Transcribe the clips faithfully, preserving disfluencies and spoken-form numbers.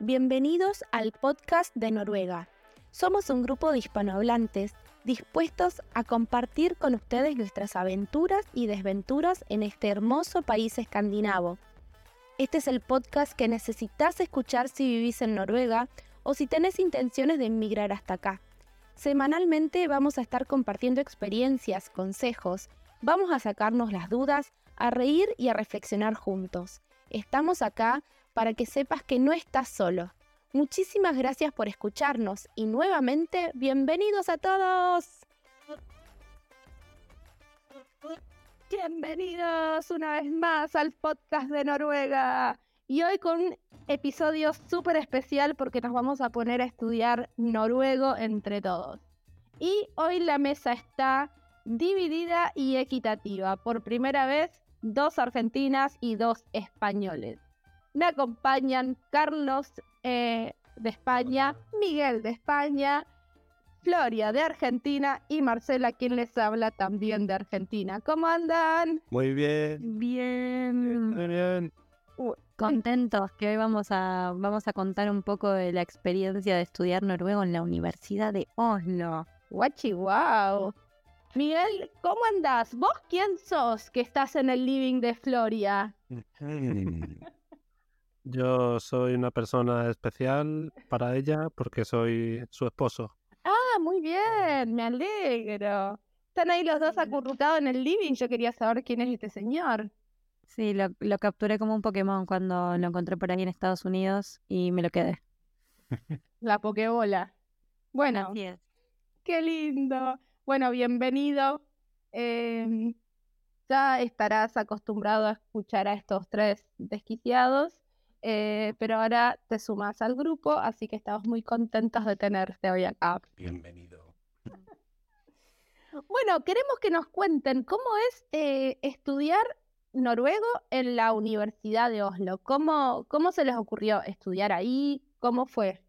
Bienvenidos al podcast de Noruega. Somos un grupo de hispanohablantes dispuestos a compartir con ustedes nuestras aventuras y desventuras en este hermoso país escandinavo. Este es el podcast que necesitas escuchar si vivís en Noruega o si tenés intenciones de emigrar hasta acá. Semanalmente vamos a estar compartiendo experiencias, consejos, vamos a sacarnos las dudas, a reír y a reflexionar juntos. Estamos acá para que sepas que no estás solo. Muchísimas gracias por escucharnos y nuevamente, ¡bienvenidos a todos! Bienvenidos una vez más al podcast de Noruega. Y hoy con un episodio súper especial porque nos vamos a poner a estudiar noruego entre todos. Y hoy la mesa está dividida y equitativa. Por primera vez, dos argentinas y dos españoles. Me acompañan Carlos eh, de España, Miguel de España, Florencia de Argentina y Marcela, quien les habla también de Argentina. ¿Cómo andan? Muy bien. Bien. Muy bien. Uh, contentos que hoy vamos a, vamos a contar un poco de la experiencia de estudiar noruego en la Universidad de Oslo. Guachi, wow. Miguel, ¿cómo andás? ¿Vos quién sos que estás en el living de Floria? Yo soy una persona especial para ella porque soy su esposo. Ah, muy bien, me alegro. Están ahí los dos acurrucados en el living, yo quería saber quién es este señor. Sí, lo, lo capturé como un Pokémon cuando lo encontré por ahí en Estados Unidos y me lo quedé. La Pokébola. Bueno, qué lindo. Bueno, bienvenido. Eh, ya estarás acostumbrado a escuchar a estos tres desquiciados, eh, pero ahora te sumas al grupo, así que estamos muy contentos de tenerte hoy acá. Bienvenido. Bueno, queremos que nos cuenten cómo es eh, estudiar noruego en la Universidad de Oslo. ¿Cómo, cómo se les ocurrió estudiar ahí? ¿Cómo fue?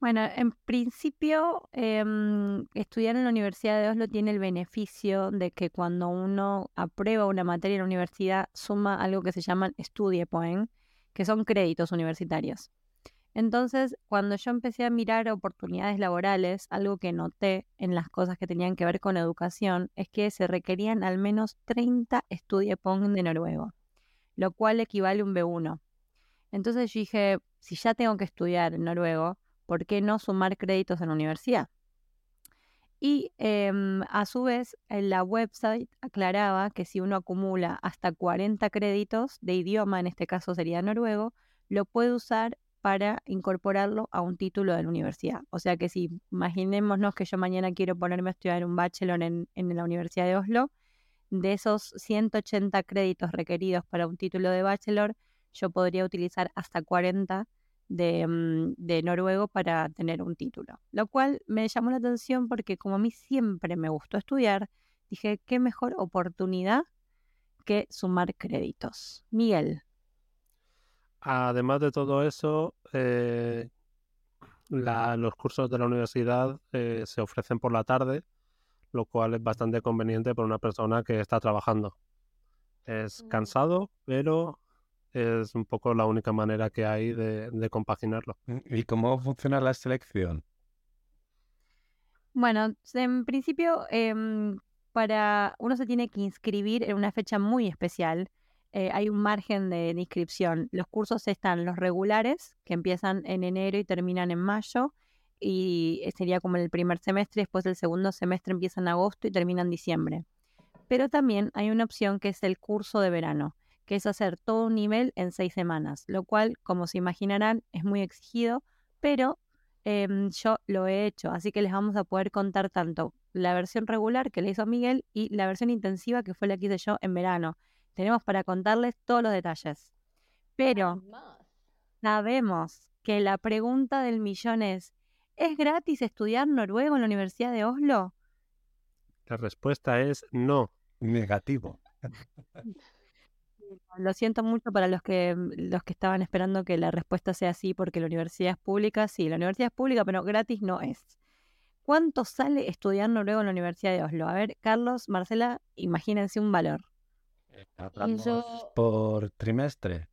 Bueno, en principio, eh, estudiar en la Universidad de Oslo tiene el beneficio de que cuando uno aprueba una materia en la universidad, suma algo que se llaman studiepoeng, que son créditos universitarios. Entonces, cuando yo empecé a mirar oportunidades laborales, algo que noté en las cosas que tenían que ver con educación es que se requerían al menos treinta studiepoeng de noruego, lo cual equivale a un be uno. Entonces yo dije, si ya tengo que estudiar en noruego, ¿por qué no sumar créditos en la universidad? Y eh, a su vez, en la website aclaraba que si uno acumula hasta cuarenta créditos de idioma, en este caso sería noruego, lo puede usar para incorporarlo a un título de la universidad. O sea que si imaginémonos que yo mañana quiero ponerme a estudiar un bachelor en, en la Universidad de Oslo, de esos ciento ochenta créditos requeridos para un título de bachelor, yo podría utilizar hasta cuarenta De, de noruego para tener un título, lo cual me llamó la atención porque como a mí siempre me gustó estudiar, dije, qué mejor oportunidad que sumar créditos. Miguel. Además de todo eso, eh, la, los cursos de la universidad eh, se ofrecen por la tarde, lo cual es bastante conveniente para una persona que está trabajando. Es cansado, pero es un poco la única manera que hay de, de compaginarlo. ¿Y cómo funciona la selección? Bueno, en principio, eh, para uno se tiene que inscribir en una fecha muy especial. Eh, hay un margen de, de inscripción. Los cursos están los regulares, que empiezan en enero y terminan en mayo, y sería como el primer semestre, después el segundo semestre empieza en agosto y termina en diciembre. Pero también hay una opción que es el curso de verano, que es hacer todo un nivel en seis semanas, lo cual, como se imaginarán, es muy exigido, pero eh, yo lo he hecho, así que les vamos a poder contar tanto la versión regular que le hizo Miguel y la versión intensiva que fue la que hice yo en verano. Tenemos para contarles todos los detalles. Pero sabemos que la pregunta del millón es, ¿es gratis estudiar noruego en la Universidad de Oslo? La respuesta es no. Negativo. Lo siento mucho para los que los que estaban esperando que la respuesta sea sí, porque la universidad es pública. Sí, la universidad es pública, pero gratis no es. ¿Cuánto sale estudiar noruego en la Universidad de Oslo? A ver, Carlos, Marcela, imagínense un valor. Eh, hablamos yo... por trimestre.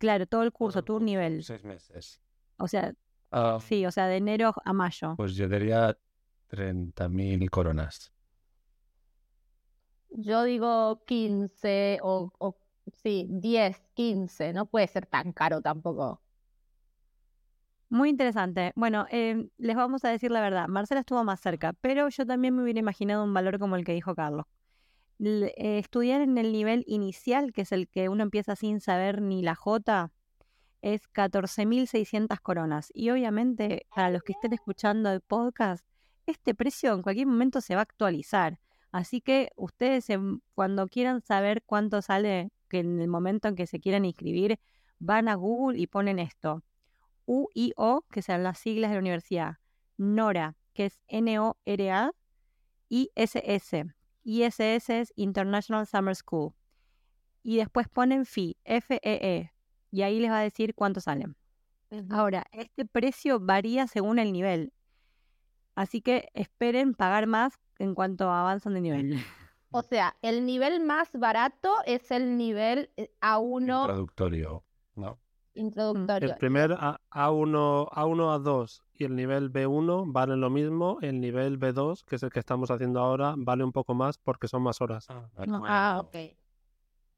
Claro, todo el curso, todo tu nivel. Seis meses. O sea, uh, sí, o sea, de enero a mayo. Pues yo diría treinta mil coronas. Yo digo quince o, o sí, diez, quince. No puede ser tan caro tampoco. Muy interesante. Bueno, eh, les vamos a decir la verdad. Marcela estuvo más cerca, pero yo también me hubiera imaginado un valor como el que dijo Carlos. Estudiar en el nivel inicial, que es el que uno empieza sin saber ni la jota, es catorce mil seiscientas coronas. Y obviamente, para los que estén escuchando el podcast, este precio en cualquier momento se va a actualizar. Así que ustedes, cuando quieran saber cuánto sale, que en el momento en que se quieran inscribir, van a Google y ponen esto. U I O, que sean las siglas de la universidad. NORA, que es N O R A. I S S. I S S es International Summer School. Y después ponen F E E, F E E, y ahí les va a decir cuánto salen. Uh-huh. Ahora, este precio varía según el nivel. Así que esperen pagar más en cuanto avanzan de nivel. O sea, el nivel más barato es el nivel A uno. Introductorio, ¿no? Introductorio. El primer A uno, A uno, A dos y el nivel B uno valen lo mismo. El nivel B dos, que es el que estamos haciendo ahora, vale un poco más porque son más horas. Ah, ah, ok.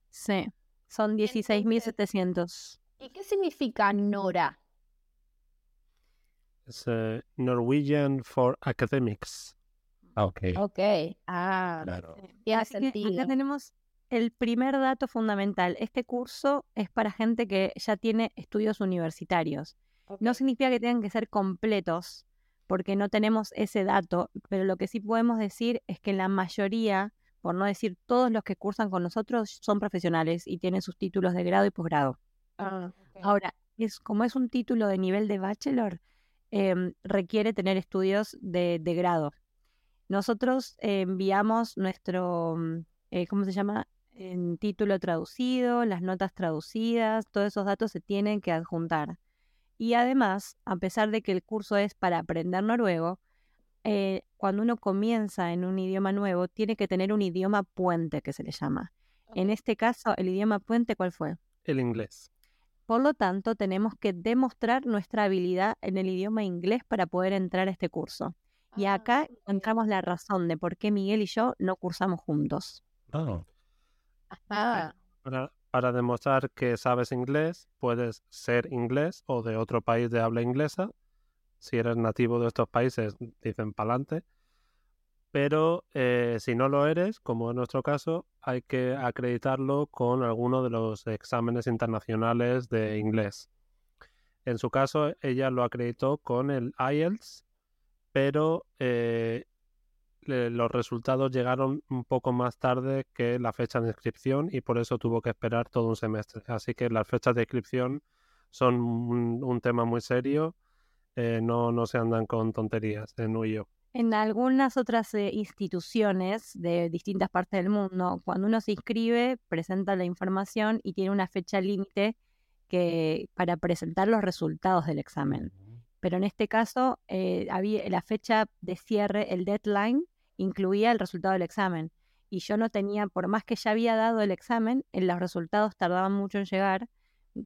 Sí, son dieciséis mil setecientos. ¿Y qué significa NORA? Es uh, Norwegian for Academics. Ah, ok. Ok, ah, claro. Y acá tenemos el primer dato fundamental. Este curso es para gente que ya tiene estudios universitarios. Okay. No significa que tengan que ser completos, porque no tenemos ese dato, pero lo que sí podemos decir es que la mayoría, por no decir todos los que cursan con nosotros, son profesionales y tienen sus títulos de grado y posgrado. Ah, okay. Ahora, es, como es un título de nivel de bachelor, eh, requiere tener estudios de, de grado. Nosotros eh, enviamos nuestro, eh, ¿cómo se llama?, en título traducido, las notas traducidas, todos esos datos se tienen que adjuntar. Y además, a pesar de que el curso es para aprender noruego, eh, cuando uno comienza en un idioma nuevo, tiene que tener un idioma puente, que se le llama. En este caso, ¿el idioma puente cuál fue? El inglés. Por lo tanto, tenemos que demostrar nuestra habilidad en el idioma inglés para poder entrar a este curso. Y acá encontramos la razón de por qué Miguel y yo no cursamos juntos. Oh. Ah. Para, para demostrar que sabes inglés, puedes ser inglés o de otro país de habla inglesa. Si eres nativo de estos países, dicen pa'lante. Pero eh, si no lo eres, como en nuestro caso, hay que acreditarlo con alguno de los exámenes internacionales de inglés. En su caso, ella lo acreditó con el I E L T S, pero eh, los resultados llegaron un poco más tarde que la fecha de inscripción y por eso tuvo que esperar todo un semestre. Así que las fechas de inscripción son un, un tema muy serio, eh, no, no se andan con tonterías en U I O. En algunas otras eh, instituciones de distintas partes del mundo, cuando uno se inscribe, presenta la información y tiene una fecha límite que para presentar los resultados del examen. Pero en este caso, eh, había la fecha de cierre, el deadline, incluía el resultado del examen. Y yo no tenía, por más que ya había dado el examen, los resultados tardaban mucho en llegar.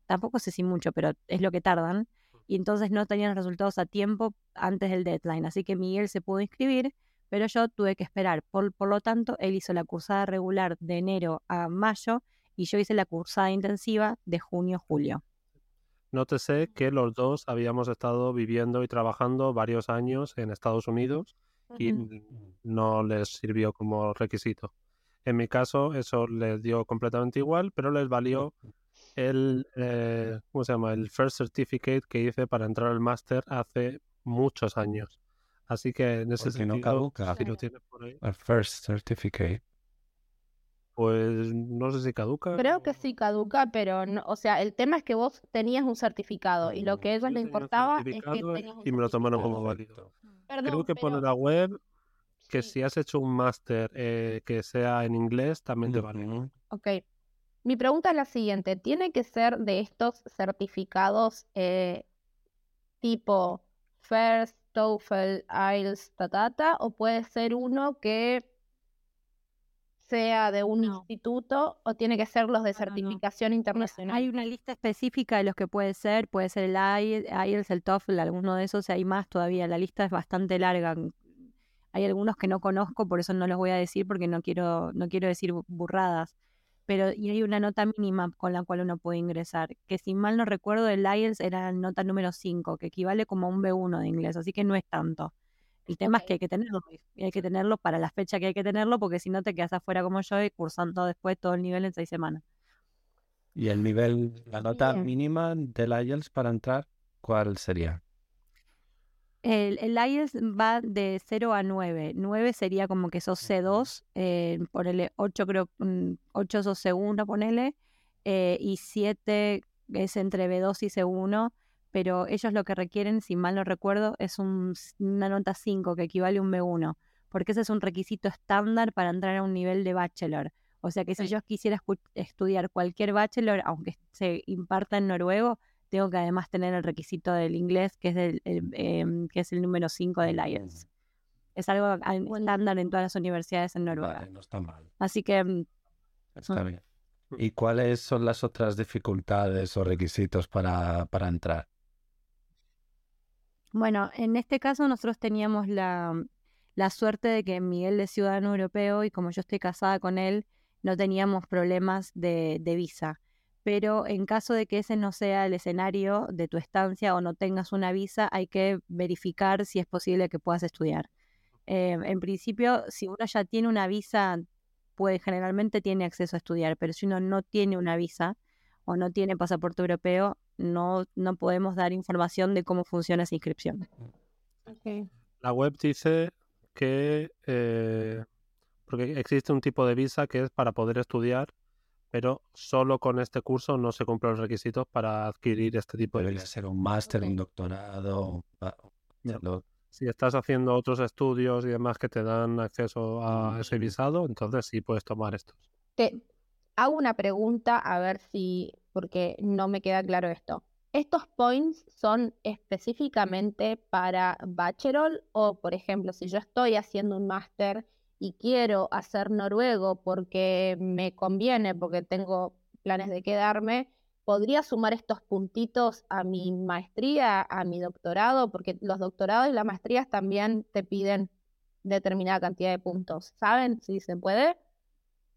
Tampoco sé si mucho, pero es lo que tardan. Y entonces no tenían los resultados a tiempo antes del deadline. Así que Miguel se pudo inscribir, pero yo tuve que esperar. Por, por lo tanto, él hizo la cursada regular de enero a mayo y yo hice la cursada intensiva de junio a julio. Nótese que los dos habíamos estado viviendo y trabajando varios años en Estados Unidos y no les sirvió como requisito. En mi caso, eso les dio completamente igual, pero les valió el, eh, ¿cómo se llama? El First Certificate que hice para entrar al máster hace muchos años. Así que en ese Porque sentido, no caduca. Si lo tienes por ahí, el First Certificate. Pues no sé si caduca. Creo o... que sí caduca, pero no, o sea, el tema es que vos tenías un certificado y lo que a ellos les importaba es que tenías un y me lo tomaron como válido. Perdón, Creo que pero... pone la web que sí. Si has hecho un máster eh, que sea en inglés, también te vale. ¿No? Ok. Mi pregunta es la siguiente. ¿Tiene que ser de estos certificados eh, tipo First, TOEFL, I E L T S, tatata, o puede ser uno que sea de un no. instituto o tiene que ser los de certificación no, no. internacional? Hay una lista específica de los que puede ser, puede ser el I E L T S, el TOEFL, alguno de esos, hay más todavía, la lista es bastante larga. Hay algunos que no conozco, por eso no los voy a decir porque no quiero no quiero decir burradas, pero y hay una nota mínima con la cual uno puede ingresar, que si mal no recuerdo el I E L T S era nota número cinco, que equivale como a un B uno de inglés, así que no es tanto. El tema okay. es que hay que tenerlo, y hay que tenerlo para la fecha que hay que tenerlo, porque si no te quedas afuera como yo y cursando después todo el nivel en seis semanas. ¿Y el nivel, la nota Bien. mínima del I E L T S para entrar, cuál sería? El, el I E L T S va de cero a nueve. nueve sería como que sos C dos, eh, ponele ocho, creo, ocho sos C uno, ponele, eh, y siete es entre B dos y C uno. Pero ellos lo que requieren, si mal no recuerdo, es un, una nota cinco, que equivale a un B uno, porque ese es un requisito estándar para entrar a un nivel de bachelor. O sea que si sí. yo quisiera escu- estudiar cualquier bachelor, aunque se imparta en noruego, tengo que además tener el requisito del inglés, que es, del, el, eh, que es el número cinco del I E L T S. Es algo bueno. estándar en todas las universidades en Noruega. Vale, no está mal. Así que... Está bien. ¿Y cuáles son las otras dificultades o requisitos para, para entrar? Bueno, en este caso nosotros teníamos la, la suerte de que Miguel es ciudadano europeo y como yo estoy casada con él, no teníamos problemas de, de visa. Pero en caso de que ese no sea el escenario de tu estancia o no tengas una visa, hay que verificar si es posible que puedas estudiar. Eh, en principio, si uno ya tiene una visa, puede, generalmente tiene acceso a estudiar, pero si uno no tiene una visa o no tiene pasaporte europeo, No, no podemos dar información de cómo funciona esa inscripción. Okay. La web dice que eh, porque existe un tipo de visa que es para poder estudiar, pero solo con este curso no se cumplen los requisitos para adquirir este tipo Debería de visa. Debería ser un máster, okay. un doctorado. Yeah. Lo... Si estás haciendo otros estudios y demás que te dan acceso a ese visado, entonces sí puedes tomar estos. Te hago una pregunta, a ver si... porque no me queda claro esto. ¿Estos points son específicamente para bachelor? O, por ejemplo, si yo estoy haciendo un máster y quiero hacer noruego porque me conviene, porque tengo planes de quedarme, ¿podría sumar estos puntitos a mi maestría, a mi doctorado? Porque los doctorados y las maestrías también te piden determinada cantidad de puntos. ¿Saben si se puede?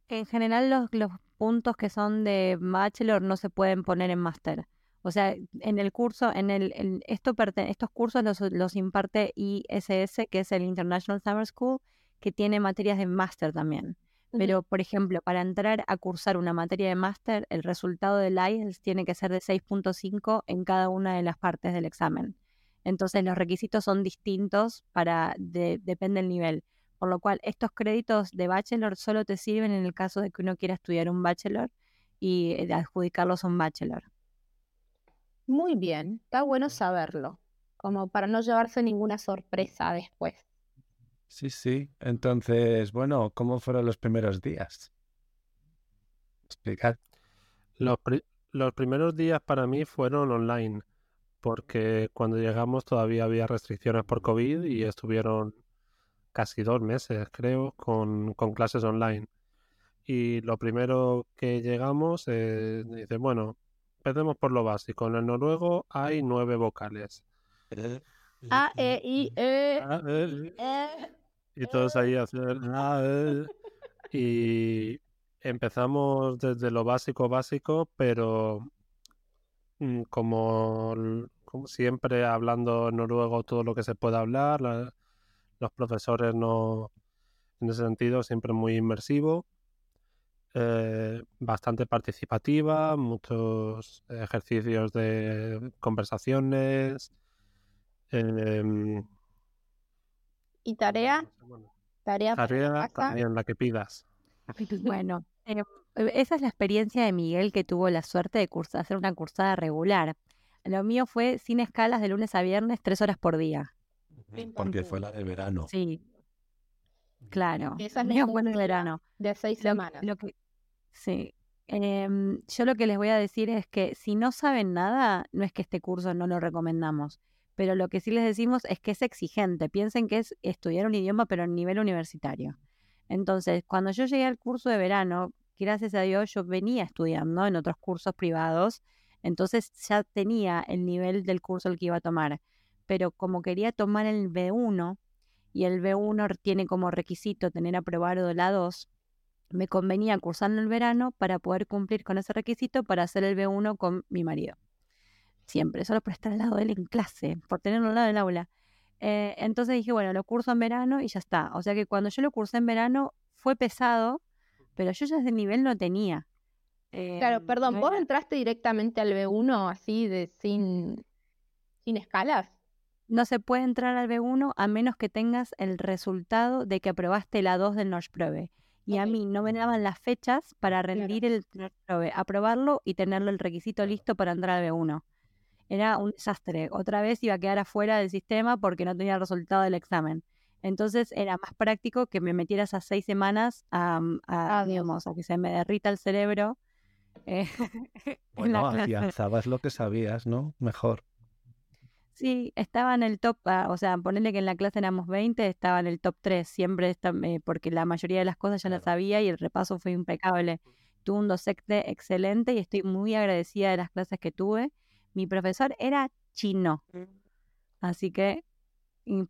En general, los, los puntos que son de bachelor no se pueden poner en máster. O sea, en el curso, en el, en esto perten- estos cursos los, los imparte I S S, que es el International Summer School, que tiene materias de máster también. Uh-huh. Pero, por ejemplo, para entrar a cursar una materia de máster, el resultado del I E L T S tiene que ser de seis punto cinco en cada una de las partes del examen. Entonces, los requisitos son distintos para de, depende del nivel. Por lo cual, estos créditos de bachelor solo te sirven en el caso de que uno quiera estudiar un bachelor y adjudicarlos a un bachelor. Muy bien, está bueno saberlo, como para no llevarse ninguna sorpresa después. Sí, sí. Entonces, bueno, ¿cómo fueron los primeros días? Explicad. Los, pri- los primeros días para mí fueron online, porque cuando llegamos todavía había restricciones por COVID y estuvieron... casi dos meses, creo, con, con clases online. Y lo primero que llegamos, eh, dice, bueno, empecemos por lo básico. En el noruego hay nueve vocales. A, E, I, E. A, e, e y todos ahí hacen A, E. Y empezamos desde lo básico, básico, pero como, como siempre, hablando en noruego todo lo que se pueda hablar, la, los profesores no, en ese sentido, siempre muy inmersivo, eh, bastante participativa, muchos ejercicios de conversaciones. Eh, ¿Y tarea? Bueno, tarea tarea también, la que pidas. Bueno, eh, esa es la experiencia de Miguel, que tuvo la suerte de cursa, hacer una cursada regular. Lo mío fue sin escalas de lunes a viernes, tres horas por día. Porque fue la de verano. Sí, claro. Esa es buena de verano. De seis semanas. Lo, lo que, sí. Eh, yo lo que les voy a decir es que si no saben nada, no es que este curso no lo recomendamos, pero lo que sí les decimos es que es exigente. Piensen que es estudiar un idioma, pero a nivel universitario. Entonces, cuando yo llegué al curso de verano, gracias a Dios, yo venía estudiando en otros cursos privados, entonces ya tenía el nivel del curso al que iba a tomar. Pero como quería tomar el B uno, y el B uno tiene como requisito tener aprobado la dos, me convenía cursarlo en el verano para poder cumplir con ese requisito para hacer el B uno con mi marido. Siempre, solo por estar al lado de él en clase, por tenerlo al lado del aula. Eh, entonces dije, bueno, lo curso en verano y ya está. O sea que cuando yo lo cursé en verano fue pesado, pero yo ya ese nivel no tenía. Eh, claro, perdón, no era... ¿vos entraste directamente al B uno así de sin, sin escalas? No se puede entrar al B uno a menos que tengas el resultado de que aprobaste la dos del Norskprøve. Y okay. A mí no me daban las fechas para rendir claro. el Norskprøve, aprobarlo y tenerlo el requisito listo para entrar al B uno. Era un desastre. Otra vez iba a quedar afuera del sistema porque no tenía el resultado del examen. Entonces era más práctico que me metiera esas seis semanas a, a, digamos, a que se me derrita el cerebro. Eh, bueno, afianzabas lo que sabías, ¿no? Mejor. Sí, estaba en el top, o sea, ponerle que en la clase éramos veinte, estaba en el top tres, siempre, está, eh, porque la mayoría de las cosas ya claro. las sabía y el repaso fue impecable. Tuve un docente excelente y estoy muy agradecida de las clases que tuve. Mi profesor era chino, así que,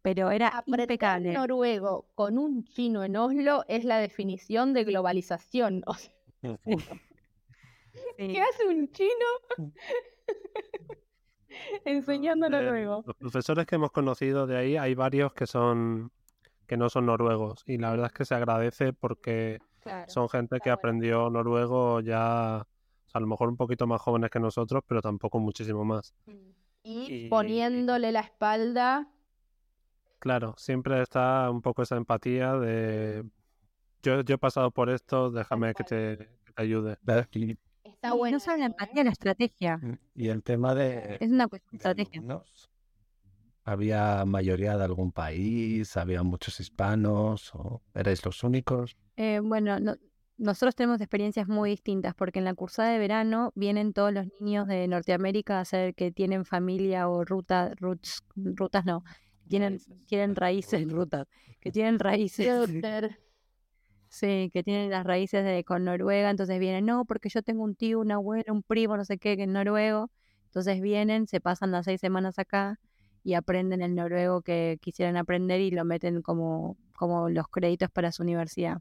pero era Apretar impecable. Noruego con un chino en Oslo es la definición de globalización. O sea, sí. ¿Qué hace un chino? Enseñando noruego. Eh, los profesores que hemos conocido de ahí, hay varios que son que no son noruegos y la verdad es que se agradece porque claro, son gente que bueno. aprendió noruego ya, o sea, a lo mejor un poquito más jóvenes que nosotros, pero tampoco muchísimo más. Y, y poniéndole la espalda. Claro, siempre está un poco esa empatía de yo, yo he pasado por esto, déjame que te, que te ayude. Está bueno, no sabe la empatía, la estrategia. Y el tema de... Es una cuestión de estrategia. Alumnos. ¿Había mayoría de algún país? ¿Había muchos hispanos? ¿O erais los únicos? Eh, bueno, no, nosotros tenemos experiencias muy distintas, porque en la cursada de verano vienen todos los niños de Norteamérica a hacer que tienen familia o ruta, roots, rutas no, tienen, tienen raíces, rutas, que tienen raíces... Sí, que tienen las raíces de, con Noruega, entonces vienen, no, porque yo tengo un tío, una abuela, un primo, no sé qué, que es noruego, entonces vienen, se pasan las seis semanas acá y aprenden el noruego que quisieran aprender y lo meten como, como los créditos para su universidad.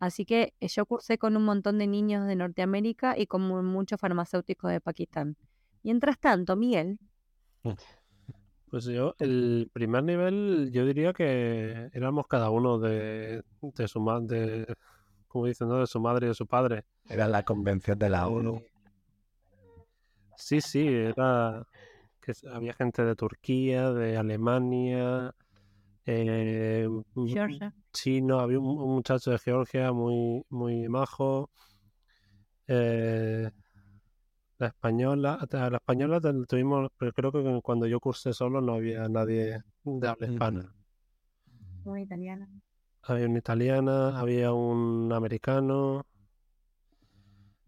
Así que yo cursé con un montón de niños de Norteamérica y con muchos farmacéuticos de Pakistán. Mientras tanto, Miguel... Pues yo, el primer nivel, yo diría que éramos cada uno de, de su madre, como dicen, ¿no? De su madre y de su padre. Era la convención de la ONU. Sí, sí, era que había gente de Turquía, de Alemania, eh, Georgia. Chino, había un, un muchacho de Georgia muy, muy majo. Eh, La española, la española tuvimos, pero creo que cuando yo cursé solo no había nadie de habla hispana. Una italiana. Había una italiana, había un americano.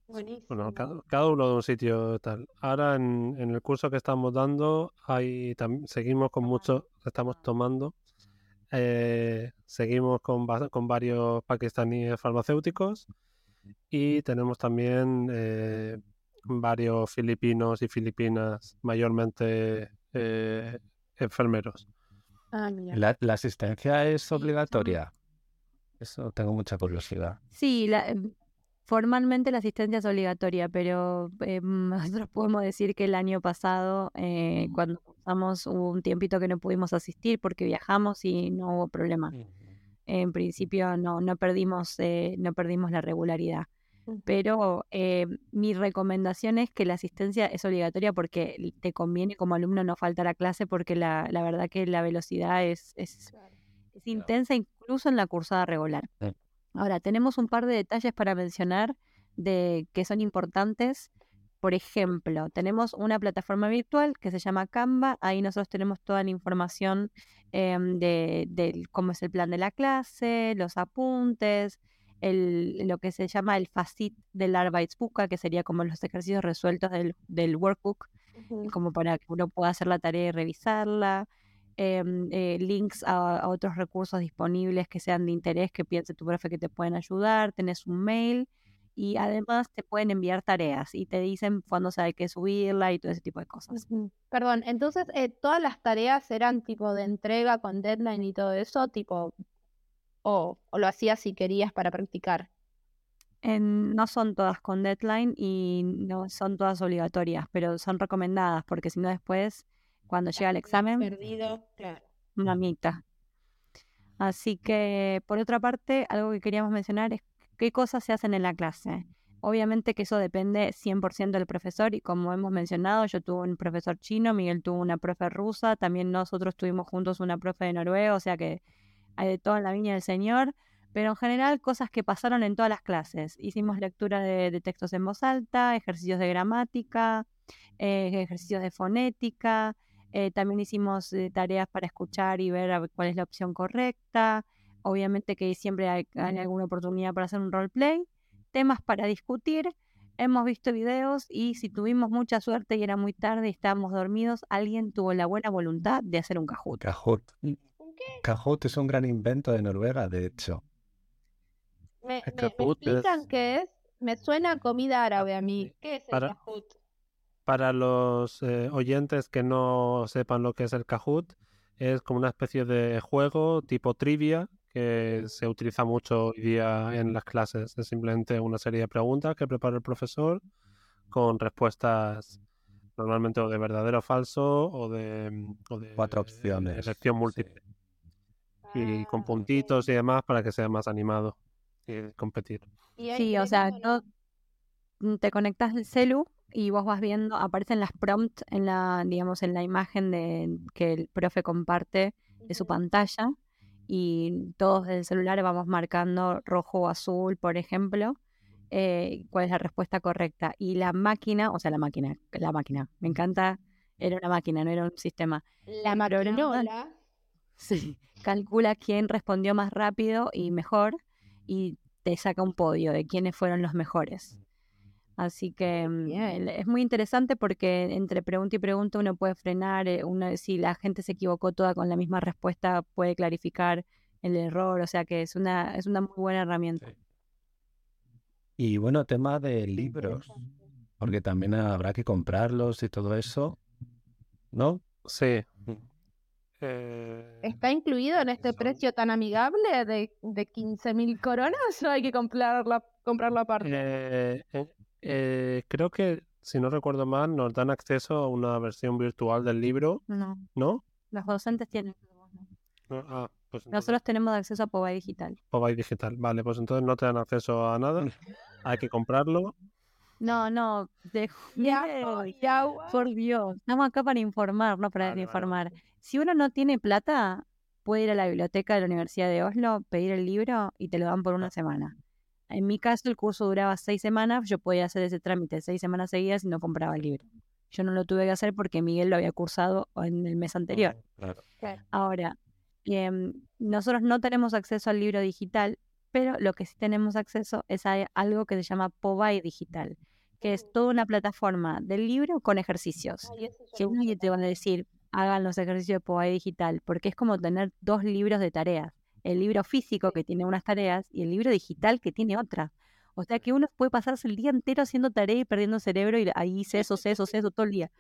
Buenísimo. Bueno, cada, cada uno de un sitio tal. Ahora en, en el curso que estamos dando, hay, tam, seguimos con muchos, estamos tomando, eh, seguimos con, con varios pakistaníes farmacéuticos y tenemos también... Eh, varios filipinos y filipinas, mayormente eh, enfermeros. Ah, ¿La, ¿La asistencia es obligatoria? Eso tengo mucha curiosidad. Sí, la, formalmente la asistencia es obligatoria, pero eh, nosotros podemos decir que el año pasado, eh, cuando pasamos, hubo un tiempito que no pudimos asistir porque viajamos y no hubo problema. En principio no, no perdimos, eh, no perdimos la regularidad. Pero eh, mi recomendación es que la asistencia es obligatoria porque te conviene como alumno no faltar a clase porque la, la verdad que la velocidad es, es, es intensa incluso en la cursada regular. Ahora, tenemos un par de detalles para mencionar de que son importantes. Por ejemplo, tenemos una plataforma virtual que se llama Canva. Ahí nosotros tenemos toda la información eh, de, de cómo es el plan de la clase, los apuntes... El, lo que se llama el facit del Arbeitsbuch, que sería como los ejercicios resueltos del, del workbook, uh-huh. como para que uno pueda hacer la tarea y revisarla. eh, eh, links a, a otros recursos disponibles que sean de interés, que piense tu profe que te pueden ayudar, tenés un mail y además te pueden enviar tareas y te dicen cuándo hay que subirla y todo ese tipo de cosas. Perdón, entonces eh, todas las tareas eran tipo de entrega con deadline y todo eso, tipo, o, o lo hacías si querías para practicar. En, no son todas con deadline y no son todas obligatorias, pero son recomendadas porque si no después, cuando llega el examen, perdido, claro, mamita. Así que, por otra parte, algo que queríamos mencionar es qué cosas se hacen en la clase. Obviamente que eso depende cien por ciento del profesor y como hemos mencionado, yo tuve un profesor chino, Miguel tuvo una profe rusa, también nosotros tuvimos juntos una profe de noruego, o sea que hay de todo en la viña del señor. Pero en general, cosas que pasaron en todas las clases. Hicimos lectura de, de textos en voz alta, ejercicios de gramática, eh, ejercicios de fonética. Eh, también hicimos eh, tareas para escuchar y ver a, cuál es la opción correcta. Obviamente que siempre hay, hay alguna oportunidad para hacer un roleplay. Temas para discutir. Hemos visto videos y si tuvimos mucha suerte y era muy tarde y estábamos dormidos, alguien tuvo la buena voluntad de hacer un Kahoot. Kahoot. Kahoot es un gran invento de Noruega, de hecho. Me, me, me explican qué es, me suena a comida árabe a mí. ¿Qué es el para, Kahoot? Para los eh, oyentes que no sepan lo que es el Kahoot, es como una especie de juego tipo trivia que se utiliza mucho hoy día en las clases. Es simplemente una serie de preguntas que prepara el profesor con respuestas normalmente o de verdadero o falso o de, o de cuatro opciones, elección múltiple. Sí. Y ah, con puntitos sí. y demás para que sea más animado. Y competir. Sí, o sea, no te conectas al celu y vos vas viendo, aparecen las prompts en la, digamos, en la imagen de que el profe comparte de su pantalla y todos del celular vamos marcando rojo o azul, por ejemplo, eh, cuál es la respuesta correcta. Y la máquina, o sea, la máquina, la máquina, me encanta, era una máquina, no era un sistema. La marola. Sí, calcula quién respondió más rápido y mejor. Y te saca un podio de quiénes fueron los mejores. Así que yeah, es muy interesante porque entre pregunta y pregunta uno puede frenar, uno, si la gente se equivocó toda con la misma respuesta puede clarificar el error, o sea que es una, es una muy buena herramienta. Sí. Y bueno, tema de libros, porque también habrá que comprarlos y todo eso, ¿no? Sí. Eh... ¿Está incluido en este Eso. precio tan amigable de, de quince mil coronas o hay que comprarlo comprarlo aparte? Eh, eh, eh, creo que, si no recuerdo mal, nos dan acceso a una versión virtual del libro. No. ¿No? Los docentes tienen. No, ah, pues entonces... Nosotros tenemos acceso a Po vei Digital. Po vei Digital, vale, pues entonces no te dan acceso a nada. Hay que comprarlo. No, no, de... ya, por Dios, estamos acá para informar, no para vale, informar. Vale. Si uno no tiene plata, puede ir a la biblioteca de la Universidad de Oslo, pedir el libro y te lo dan por una semana. En mi caso, el curso duraba seis semanas, yo podía hacer ese trámite seis semanas seguidas y no compraba el libro. Yo no lo tuve que hacer porque Miguel lo había cursado en el mes anterior. Claro. Claro. Ahora, eh, nosotros no tenemos acceso al libro digital, pero lo que sí tenemos acceso es a algo que se llama Po vei Digital, que es toda una plataforma del libro con ejercicios. Que uno te va a decir, hagan los ejercicios de Po vei Digital, porque es como tener dos libros de tareas. El libro físico que tiene unas tareas y el libro digital que tiene otras. O sea que uno puede pasarse el día entero haciendo tarea y perdiendo el cerebro y ahí seso, seso, seso todo el día.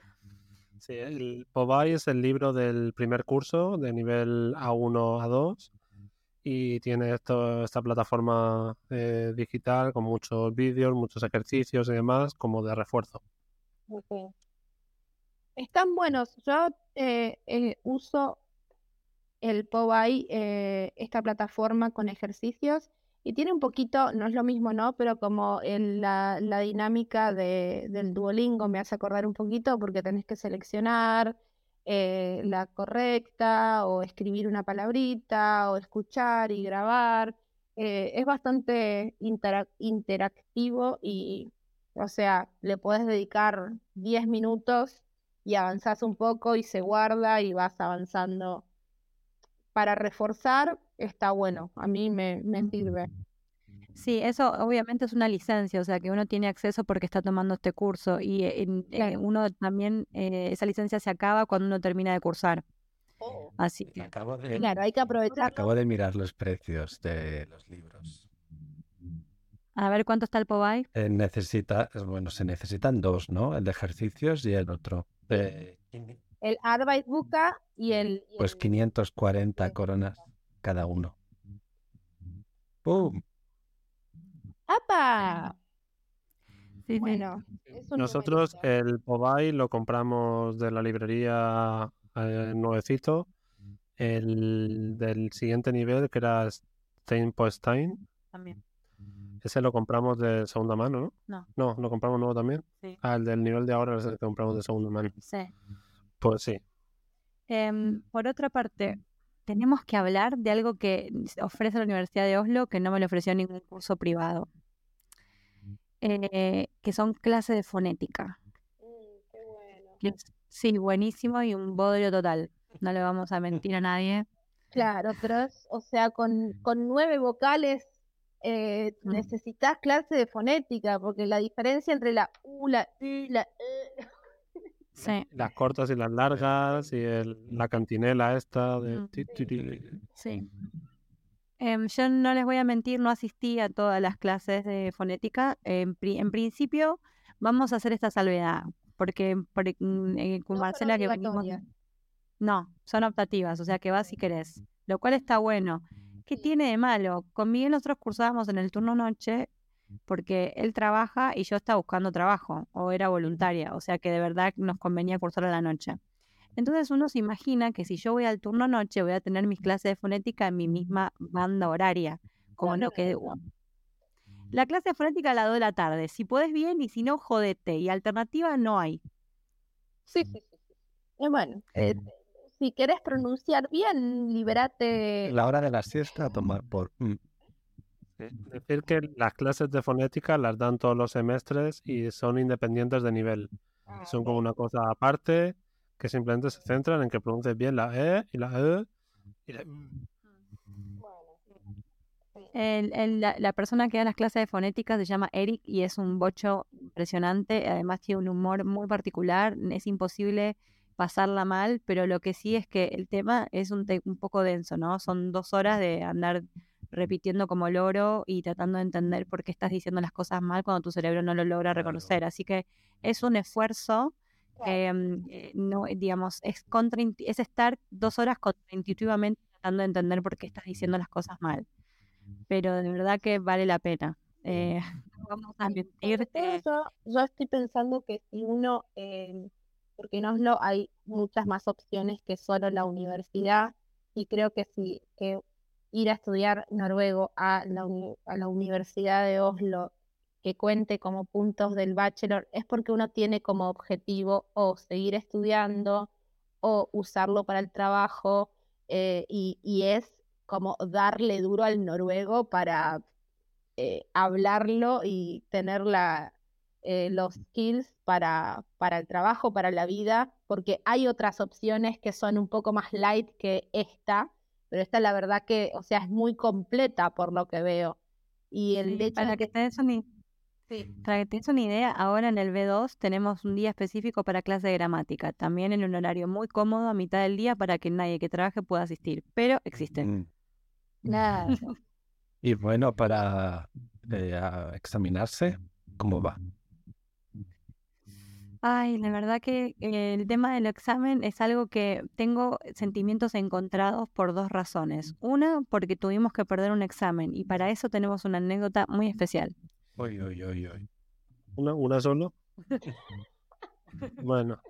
Sí, el Po vei es el libro del primer curso de nivel A uno, A dos. Y tiene esto, esta plataforma eh, digital con muchos vídeos, muchos ejercicios y demás, como de refuerzo. Okay. Están buenos. Yo eh, eh, uso el Po vei, eh, esta plataforma con ejercicios, y tiene un poquito, no es lo mismo, ¿no? Pero como en la, la dinámica de, del Duolingo me hace acordar un poquito porque tenés que seleccionar... Eh, la correcta, o escribir una palabrita, o escuchar y grabar. Eh, es bastante interac- interactivo y, o sea, le podés dedicar diez minutos y avanzás un poco y se guarda y vas avanzando. Para reforzar, está bueno, a mí me, me sirve. Sí, eso obviamente es una licencia, o sea que uno tiene acceso porque está tomando este curso y eh, claro. eh, uno también, eh, esa licencia se acaba cuando uno termina de cursar. Así que, acabo de, claro, hay que aprovechar. Acabo de mirar los precios de los libros. A ver, ¿cuánto está el Po vei? Eh, necesita, bueno, se necesitan dos, ¿no? El de ejercicios y el otro. Eh, el Arbeitsbuch y el... Y pues el... quinientas cuarenta coronas cada uno. ¡Pum! ¡Apa! Sí, bueno, nosotros el Po vei lo compramos de la librería eh, nuevecito, el del siguiente nivel que era Stein Po Stein. También. Ese lo compramos de segunda mano, ¿no? No. No, lo compramos nuevo también. Sí. Ah, el del nivel de ahora es el que compramos de segunda mano. Sí. Pues sí. Eh, por otra parte, tenemos que hablar de algo que ofrece la Universidad de Oslo que no me lo ofreció ningún curso privado. Eh, que son clases de fonética. Mm, qué bueno. Sí, buenísimo y un bodrio total. No le vamos a mentir a nadie. Claro, pero o sea, con, con nueve vocales eh, mm. necesitas clase de fonética, porque la diferencia entre la U, la I, la E... Sí. Las cortas y las largas y el, la cantinela esta de... Mm. Sí. Eh, yo no les voy a mentir, no asistí a todas las clases de fonética. En, pri- en principio vamos a hacer esta salvedad, porque por, eh, con no Marcela que venimos... No, son optativas, o sea que vas si querés, lo cual está bueno. ¿Qué tiene de malo? Con Miguel nosotros cursábamos en el turno noche porque él trabaja y yo estaba buscando trabajo, o era voluntaria, o sea que de verdad nos convenía cursar a la noche. Entonces uno se imagina que si yo voy al turno noche voy a tener mis clases de fonética en mi misma banda horaria, como no, no que no. La clase de fonética a las dos de la tarde, si podés bien y si no, jodete, y alternativa no hay. Sí, sí, sí. Y bueno, eh, si querés pronunciar bien, liberate. La hora de la siesta a tomar por... Mm. Decir que las clases de fonética las dan todos los semestres y son independientes de nivel. Ah, son como una cosa aparte... que simplemente se centran en que pronuncies bien la E y la E y la... El, el, la, la persona que da las clases de fonética se llama Eric y es un bocho impresionante, además tiene un humor muy particular, es imposible pasarla mal, pero lo que sí es que el tema es un, te- un poco denso, ¿no? Son dos horas de andar repitiendo como loro y tratando de entender por qué estás diciendo las cosas mal cuando tu cerebro no lo logra reconocer, así que es un esfuerzo. Eh, no, digamos, es, contra, es estar dos horas contraintuitivamente tratando de entender por qué estás diciendo las cosas mal, pero de verdad que vale la pena. Eh, vamos a mentir. Yo, yo estoy pensando que si uno, eh, porque en Oslo hay muchas más opciones que solo la universidad, y creo que si que ir a estudiar noruego a la, a la Universidad de Oslo que cuente como puntos del bachelor, es porque uno tiene como objetivo o seguir estudiando o usarlo para el trabajo, eh, y, y es como darle duro al noruego para eh, hablarlo y tener la, eh, los skills para, para el trabajo, para la vida, porque hay otras opciones que son un poco más light que esta, pero esta la verdad que, o sea, es muy completa por lo que veo. Y el sí, hecho para de que tenés un... Sí. Para que tengas una idea, ahora en el B dos tenemos un día específico para clase de gramática, también en un horario muy cómodo a mitad del día para que nadie que trabaje pueda asistir, pero existen. Mm. Nah. Y bueno, para eh, examinarse, ¿cómo va? Ay, la verdad que el tema del examen es algo que tengo sentimientos encontrados por dos razones. Una, porque tuvimos que perder un examen y para eso tenemos una anécdota muy especial. Oy, oy, oy, oy. ¿Una, una solo? Bueno,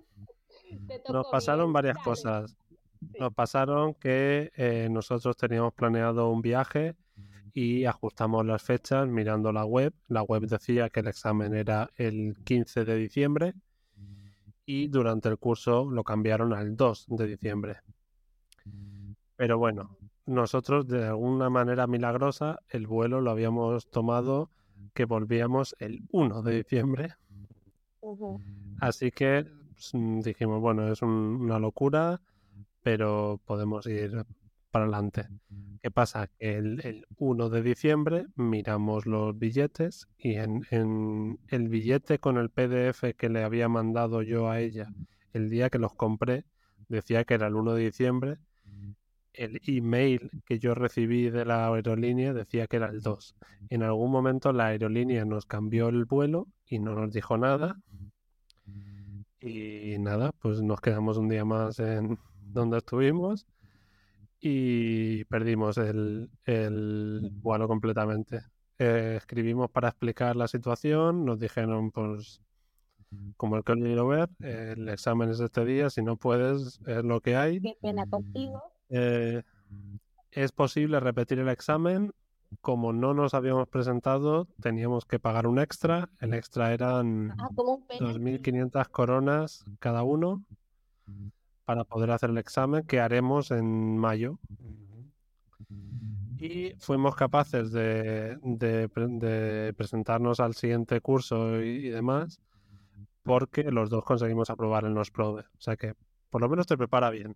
nos pasaron varias cosas. Nos pasaron que eh, nosotros teníamos planeado un viaje y ajustamos las fechas mirando la web. La web decía que el examen era el quince de diciembre y durante el curso lo cambiaron al dos de diciembre. Pero bueno, nosotros de alguna manera milagrosa el vuelo lo habíamos tomado que volvíamos el uno de diciembre. Uh-huh. Así que pues, dijimos, bueno, es un, una locura, pero podemos ir para adelante. ¿Qué pasa? El, el uno de diciembre miramos los billetes y en, en el billete con el P D F que le había mandado yo a ella el día que los compré, decía que era el uno de diciembre, el email que yo recibí de la aerolínea decía que era el dos. En algún momento la aerolínea nos cambió el vuelo y no nos dijo nada. Y nada, pues nos quedamos un día más en donde estuvimos y perdimos el, el vuelo completamente. Eh, escribimos para explicar la situación, nos dijeron, pues, como el que quiero ver, eh, el examen es este día, si no puedes, es lo que hay. Qué pena contigo. Eh, es posible repetir el examen. Como no nos habíamos presentado, teníamos que pagar un extra. El extra eran ah, dos mil quinientas coronas cada uno para poder hacer el examen, que haremos en mayo. Y fuimos capaces de, de, de presentarnos al siguiente curso y, y demás, porque los dos conseguimos aprobar el Norskprøve. O sea que por lo menos te prepara bien.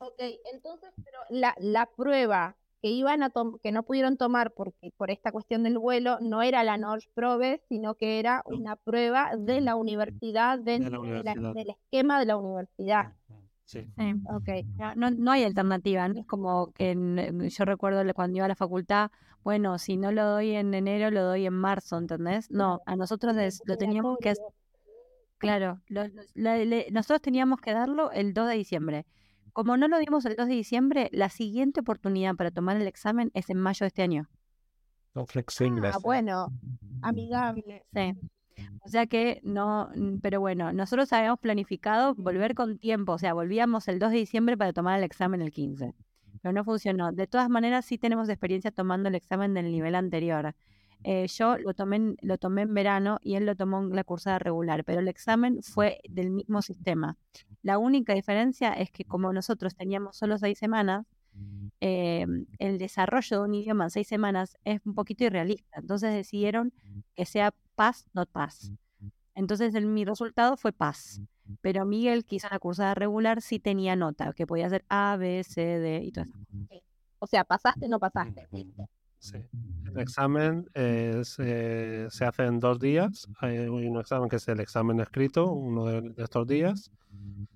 Ok, entonces, pero la, la prueba que iban a tom- que no pudieron tomar porque por esta cuestión del vuelo no era la Norskprøve, sino que era una prueba de la universidad, de, de la universidad. De la, del esquema de la universidad. Sí. Eh, okay. No, no hay alternativa, ¿no? Es como que en, yo recuerdo cuando iba a la facultad, bueno, si no lo doy en enero, lo doy en marzo, ¿entendés? No, a nosotros les, lo teníamos que... Claro, lo, la, le, nosotros teníamos que darlo el dos de diciembre. Como no lo dimos el dos de diciembre, la siguiente oportunidad para tomar el examen es en mayo de este año. No flexing, ah, bueno, amigable. Sí. O sea que no, pero bueno, nosotros habíamos planificado volver con tiempo, o sea, volvíamos el dos de diciembre para tomar el examen el quince, pero no funcionó. De todas maneras, sí tenemos experiencia tomando el examen del nivel anterior. Eh, yo lo tomé, lo tomé en verano y él lo tomó en la cursada regular, pero el examen fue del mismo sistema. La única diferencia es que como nosotros teníamos solo seis semanas, Eh, el desarrollo de un idioma en seis semanas es un poquito irrealista, entonces decidieron que sea pass, not pass. Entonces el, mi resultado fue pass, pero Miguel, que hizo la cursada regular, sí tenía nota, que podía hacer A, B, C, D y todo eso. O sea, pasaste, no pasaste. Sí. El examen es, eh, se hace en dos días. Hay un examen que es el examen escrito, uno de, de estos días.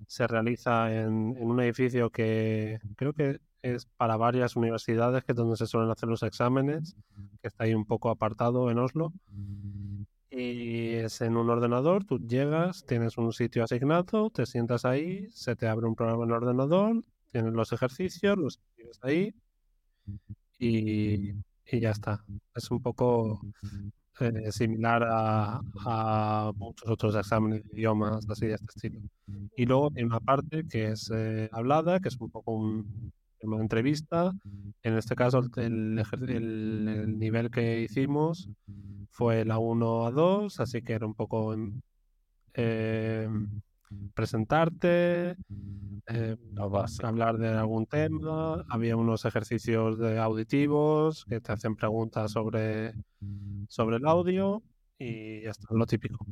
Se realiza en, en un edificio que creo que es para varias universidades, que es donde se suelen hacer los exámenes, que está ahí un poco apartado en Oslo. Y es en un ordenador, tú llegas, tienes un sitio asignado, te sientas ahí, se te abre un programa en el ordenador, tienes los ejercicios, los tienes ahí y, y ya está. Es un poco eh, similar a, a muchos otros exámenes de idiomas así de este estilo. Y luego hay una parte que es eh, hablada, que es un poco un... una entrevista. En este caso el, el, el nivel que hicimos fue la uno a dos, así que era un poco eh, presentarte, eh, hablar de algún tema. Había unos ejercicios de auditivos que te hacen preguntas sobre, sobre el audio y ya está, lo típico.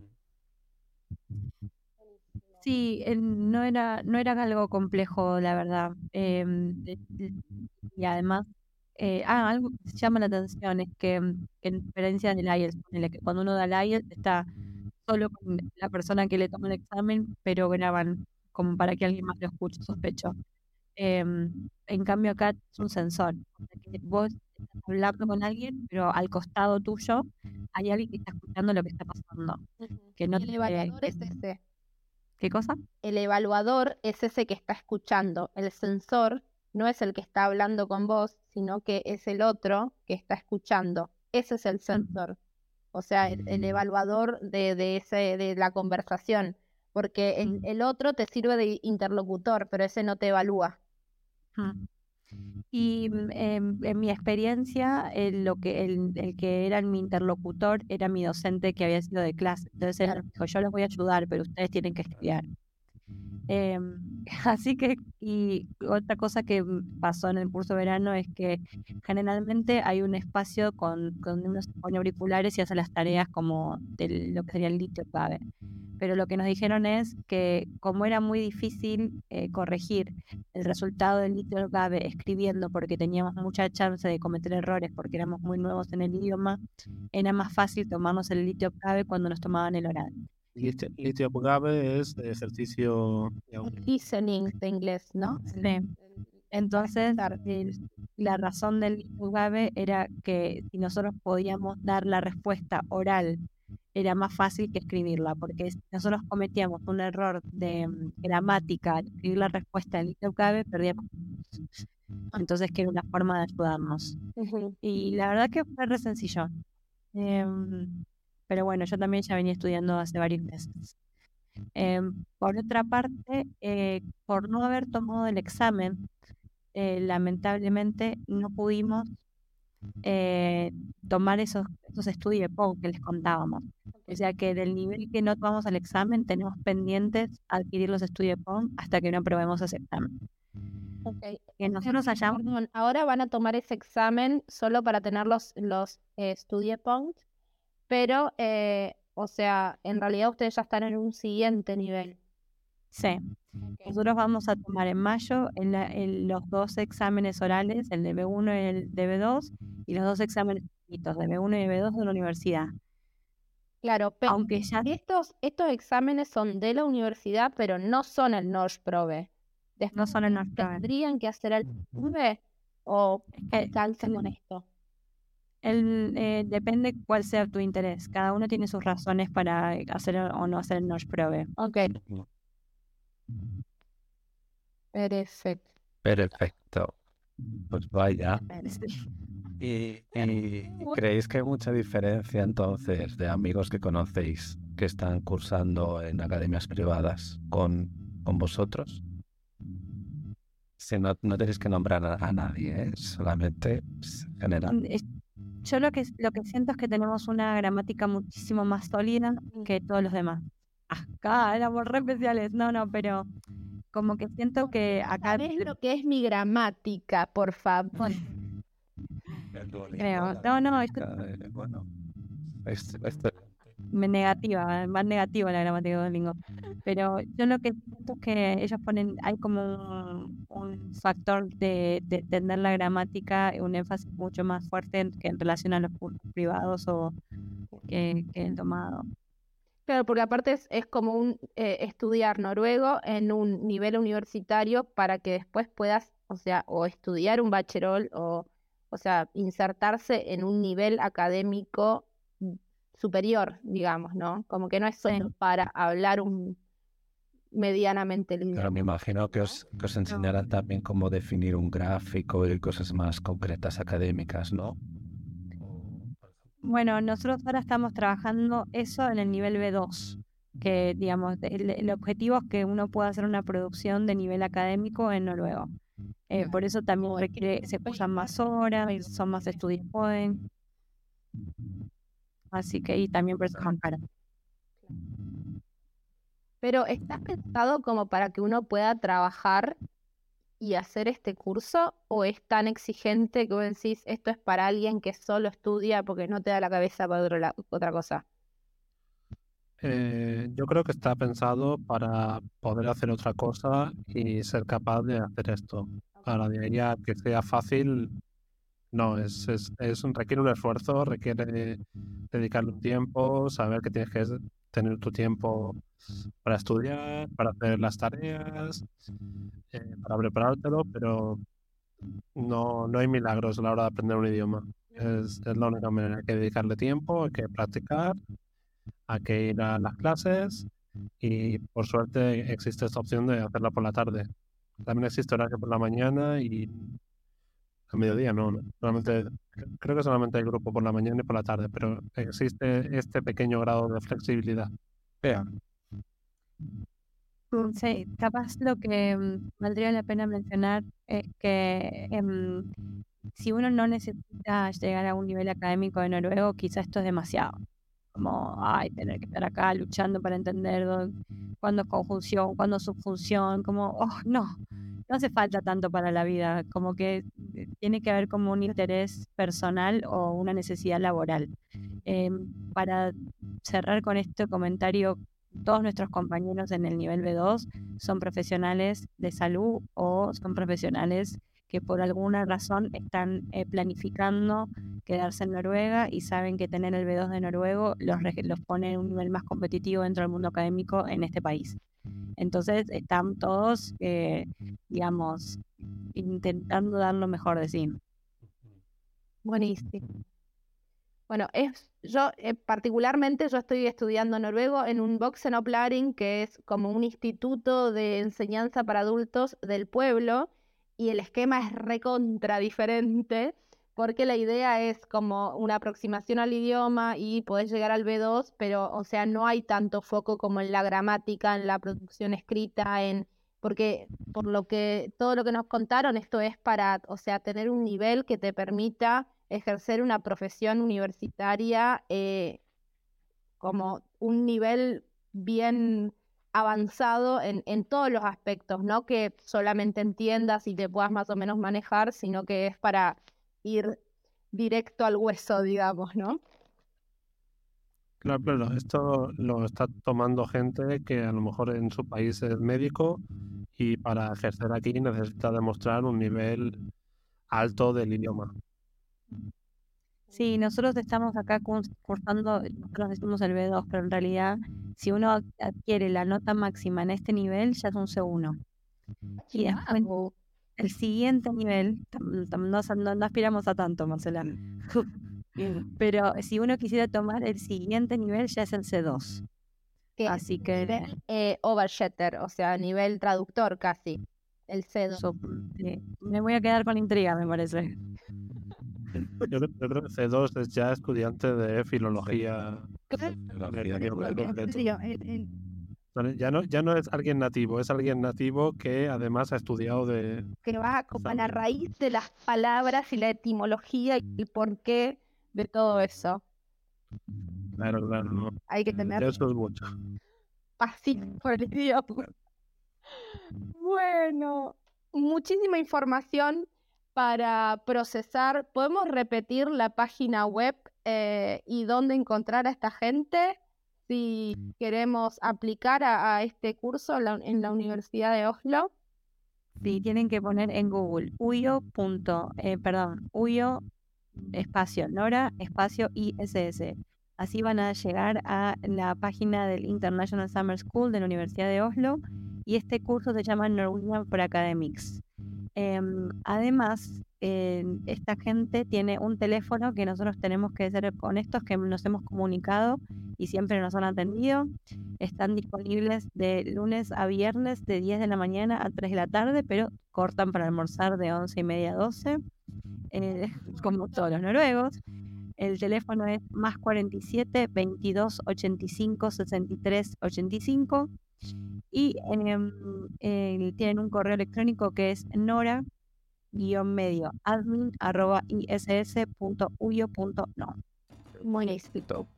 Sí, no era, no era algo complejo, la verdad. Eh, y además, eh, ah, algo que llama la atención es que, en diferencia del I E L T S, cuando uno da el I E L T S está solo con la persona que le toma el examen, pero graban como para que alguien más lo escuche, sospecho. Eh, en cambio acá es un sensor. Vos estás hablando con alguien, pero al costado tuyo hay alguien que está escuchando lo que está pasando. Uh-huh. Que no el te... evaluador es ese. ¿Qué cosa? El evaluador es ese que está escuchando. El sensor no es el que está hablando con vos, sino que es el otro que está escuchando. Ese es el sensor. O sea, el, el evaluador de, de, ese, de la conversación. Porque el, el otro te sirve de interlocutor, pero ese no te evalúa. Y eh, en mi experiencia, el, lo que, el, el que era mi interlocutor era mi docente que había sido de clase. Entonces él dijo, yo los voy a ayudar, pero ustedes tienen que estudiar. Eh, así que, y otra cosa que pasó en el curso de verano es que generalmente hay un espacio con, con unos auriculares y hacen las tareas como de lo que sería el litio cabe. Pero lo que nos dijeron es que como era muy difícil eh, corregir el resultado del litio cabe escribiendo, porque teníamos mucha chance de cometer errores porque éramos muy nuevos en el idioma, era más fácil tomarnos el litio cabe cuando nos tomaban el oral. Litio abogable es ejercicio. Listening de inglés, ¿no? Sí. Entonces, la razón del abogable era que si nosotros podíamos dar la respuesta oral, era más fácil que escribirla, porque nosotros cometíamos un error de gramática al escribir la respuesta en litio abogable, perdíamos. Entonces, que era una forma de ayudarnos. Uh-huh. Y la verdad que fue re sencillo. Eh, pero bueno, yo también ya venía estudiando hace varios meses. Eh, por otra parte, eh, por no haber tomado el examen, eh, lamentablemente no pudimos eh, tomar esos, esos studiepoeng que les contábamos. Okay. O sea que del nivel que no tomamos el examen, tenemos pendientes adquirir los studiepoeng hasta que no aprobemos ese examen. Okay. Que nosotros hayamos... Ahora van a tomar ese examen solo para tener los, los eh, studiepoeng, pero, eh, o sea, en realidad ustedes ya están en un siguiente nivel. Sí. Okay. Nosotros vamos a tomar en mayo en la, en los dos exámenes orales, el de B uno y el de B dos, y los dos exámenes de B uno y B dos de la universidad. Claro, pero aunque ya... estos, estos exámenes son de la universidad, pero no son el Norskprøve. Después, no son en Norskprøve. ¿Tendrían que hacer el V o calcen con esto? El, eh, depende cuál sea tu interés. Cada uno tiene sus razones para hacer o no hacer el Norskprøve. Ok. Perfecto. Perfecto. Pues vaya. Perfecto. ¿Y, y creéis que hay mucha diferencia entonces de amigos que conocéis que están cursando en academias privadas con, con vosotros? Si no, no tenéis que nombrar a, a nadie, ¿eh? Solamente general. Yo lo que lo que siento es que tenemos una gramática muchísimo más sólida que todos los demás. Acá éramos re especiales, no, no, pero como que siento que acá... ¿Sabés lo que es mi gramática, por favor? Creo, no, no, es que... Bueno, esto... esto... negativa, más negativa la gramática de Duolingo, pero yo lo que siento es que ellos ponen, hay como un, un factor de, de entender la gramática, un énfasis mucho más fuerte en, que en relación a los cursos privados o que, que el tomado. Claro, porque aparte es, es como un eh, estudiar noruego en un nivel universitario para que después puedas, o sea, o estudiar un bachelor o, o sea, insertarse en un nivel académico superior, digamos, ¿no? Como que no es solo sí. para hablar un medianamente lindo. Claro, me imagino que os, que os enseñarán no. también cómo definir un gráfico y cosas más concretas académicas, ¿no? Bueno, nosotros ahora estamos trabajando eso en el nivel B dos, que, digamos, el, el objetivo es que uno pueda hacer una producción de nivel académico en noruego. Eh, por eso también requiere, se usan más horas, son más studiepoeng. Así que, y también por eso compara. Pero, ¿está pensado como para que uno pueda trabajar y hacer este curso? ¿O es tan exigente que vos decís, esto es para alguien que solo estudia porque no te da la cabeza para otro la- otra cosa? Eh, yo creo que está pensado para poder hacer otra cosa y ser capaz de hacer esto. Ahora, de ahí a que sea fácil... No, es, es, es un, requiere un esfuerzo, requiere dedicarle un tiempo, saber que tienes que tener tu tiempo para estudiar, para hacer las tareas, eh, para preparártelo, pero no, no hay milagros a la hora de aprender un idioma. Es, es la única manera, hay que dedicarle tiempo, hay que practicar, hay que ir a las clases y por suerte existe esta opción de hacerla por la tarde. También existe horario por la mañana y... A mediodía no, solamente, creo que solamente hay grupo por la mañana y por la tarde, pero existe este pequeño grado de flexibilidad. Vea. Sí, capaz lo que um, valdría la pena mencionar es que um, si uno no necesita llegar a un nivel académico de noruego, quizás esto es demasiado. Como, ay, tener que estar acá luchando para entender cuándo es conjunción, cuándo es subjunción, como, oh, no, no hace falta tanto para la vida, como que tiene que haber como un interés personal o una necesidad laboral. Eh, para cerrar con este comentario, todos nuestros compañeros en el nivel B dos son profesionales de salud o son profesionales que por alguna razón están eh, planificando quedarse en Noruega y saben que tener el B dos de noruego los, los pone en un nivel más competitivo dentro del mundo académico en este país. Entonces están todos, eh, digamos, intentando dar lo mejor de sí. Buenísimo. Bueno, es, yo eh, particularmente yo estoy estudiando noruego en un voksenopplæring, que es como un instituto de enseñanza para adultos del pueblo, y el esquema es recontra diferente, porque la idea es como una aproximación al idioma y podés llegar al B dos, pero o sea, no hay tanto foco como en la gramática, en la producción escrita, en porque por lo que todo lo que nos contaron, esto es para, o sea, tener un nivel que te permita ejercer una profesión universitaria eh, como un nivel bien avanzado en, en todos los aspectos, no que solamente entiendas y te puedas más o menos manejar, sino que es para ir directo al hueso, digamos, ¿no? Claro, claro, esto lo está tomando gente que a lo mejor en su país es médico y para ejercer aquí necesita demostrar un nivel alto del idioma. Sí, nosotros estamos acá cursando, nosotros decimos el B dos, pero en realidad si uno adquiere la nota máxima en este nivel ya es un C uno. Y después el siguiente nivel, tam, tam, no, no, no aspiramos a tanto, Marcela, pero si uno quisiera tomar el siguiente nivel ya es el C dos. ¿Qué? Así que nivel, eh, oversetter, o sea, nivel traductor casi, el C dos. So, eh, me voy a quedar con intriga, me parece. Yo, yo creo que C dos es ya estudiante de filología. Ya no, ya no es alguien nativo, es alguien nativo que además ha estudiado de... Que va como a la raíz de las palabras y la etimología y el porqué de todo eso. Claro, claro. No. Hay que tener... Eso es mucho. Pasión por el idioma. Bueno, muchísima información para procesar. ¿Podemos repetir la página web eh, y dónde encontrar a esta gente si queremos aplicar a, a este curso en la, en la Universidad de Oslo? Sí, tienen que poner en Google U I O punto, eh, perdón, U I O espacio NORA espacio I S S. Así van a llegar a la página del International Summer School de la Universidad de Oslo, y este curso se llama Norwegian for Academics. Eh, además, eh, esta gente tiene un teléfono que nosotros tenemos que ser honestos, que nos hemos comunicado y siempre nos han atendido. Están disponibles de lunes a viernes de diez de la mañana a tres de la tarde, pero cortan para almorzar de once y media a doce, eh, como todos los noruegos. El teléfono es más cuarenta y siete, veintidós, ochenta y cinco, sesenta y tres, ochenta y cinco. Y eh, eh, tienen un correo electrónico que es nora guión medio admin arroba iss punto uyo punto no. Buenísimo.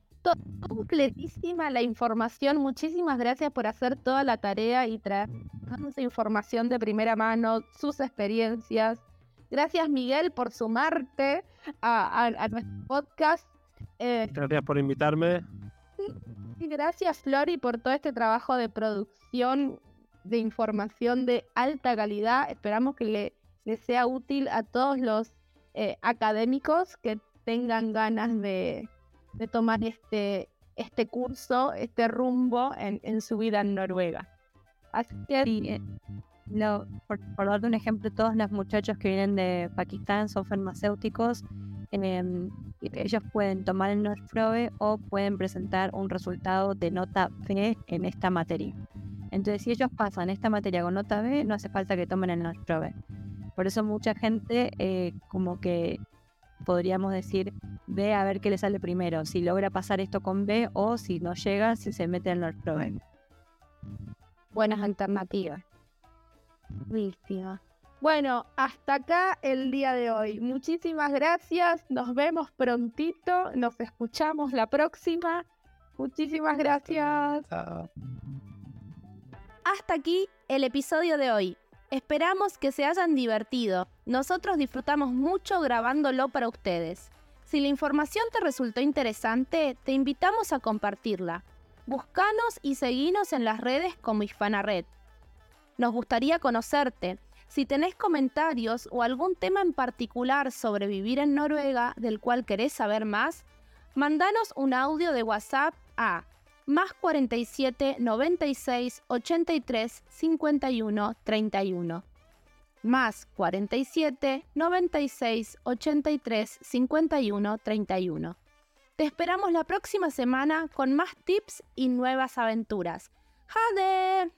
Completísima la información. Muchísimas gracias por hacer toda la tarea y traernos información de primera mano, sus experiencias. Gracias, Miguel, por sumarte a, a, a nuestro podcast. Eh, gracias por invitarme. Gracias, Flori, por todo este trabajo de producción de información de alta calidad. Esperamos que le, le sea útil a todos los eh, académicos que tengan ganas de, de tomar este, este curso, este rumbo en, en su vida en Noruega. Así que... Sí, eh, no, por, por darte un ejemplo, todos los muchachos que vienen de Pakistán son farmacéuticos. Eh, ellos pueden tomar el Norskprøve o pueden presentar un resultado de nota B en esta materia. Entonces, si ellos pasan esta materia con nota B, no hace falta que tomen el Norskprøve. Por eso mucha gente, eh, como que podríamos decir, ve a ver qué le sale primero, si logra pasar esto con B o si no llega, si se mete al Norskprøve. Buenas alternativas. Víctima. Bueno, hasta acá el día de hoy. Muchísimas gracias. Nos vemos prontito. Nos escuchamos la próxima. Muchísimas gracias. Hasta aquí el episodio de hoy. Esperamos que se hayan divertido. Nosotros disfrutamos mucho grabándolo para ustedes. Si la información te resultó interesante, te invitamos a compartirla. Búscanos y seguinos en las redes como Hispanared. Nos gustaría conocerte. Si tenés comentarios o algún tema en particular sobre vivir en Noruega del cual querés saber más, mandanos un audio de WhatsApp a más cuarenta y siete, noventa y seis, ochenta y tres, cincuenta y uno, treinta y uno. Más cuarenta y siete, noventa y seis, ochenta y tres, cincuenta y uno, treinta y uno. Te esperamos la próxima semana con más tips y nuevas aventuras. ¡Jade!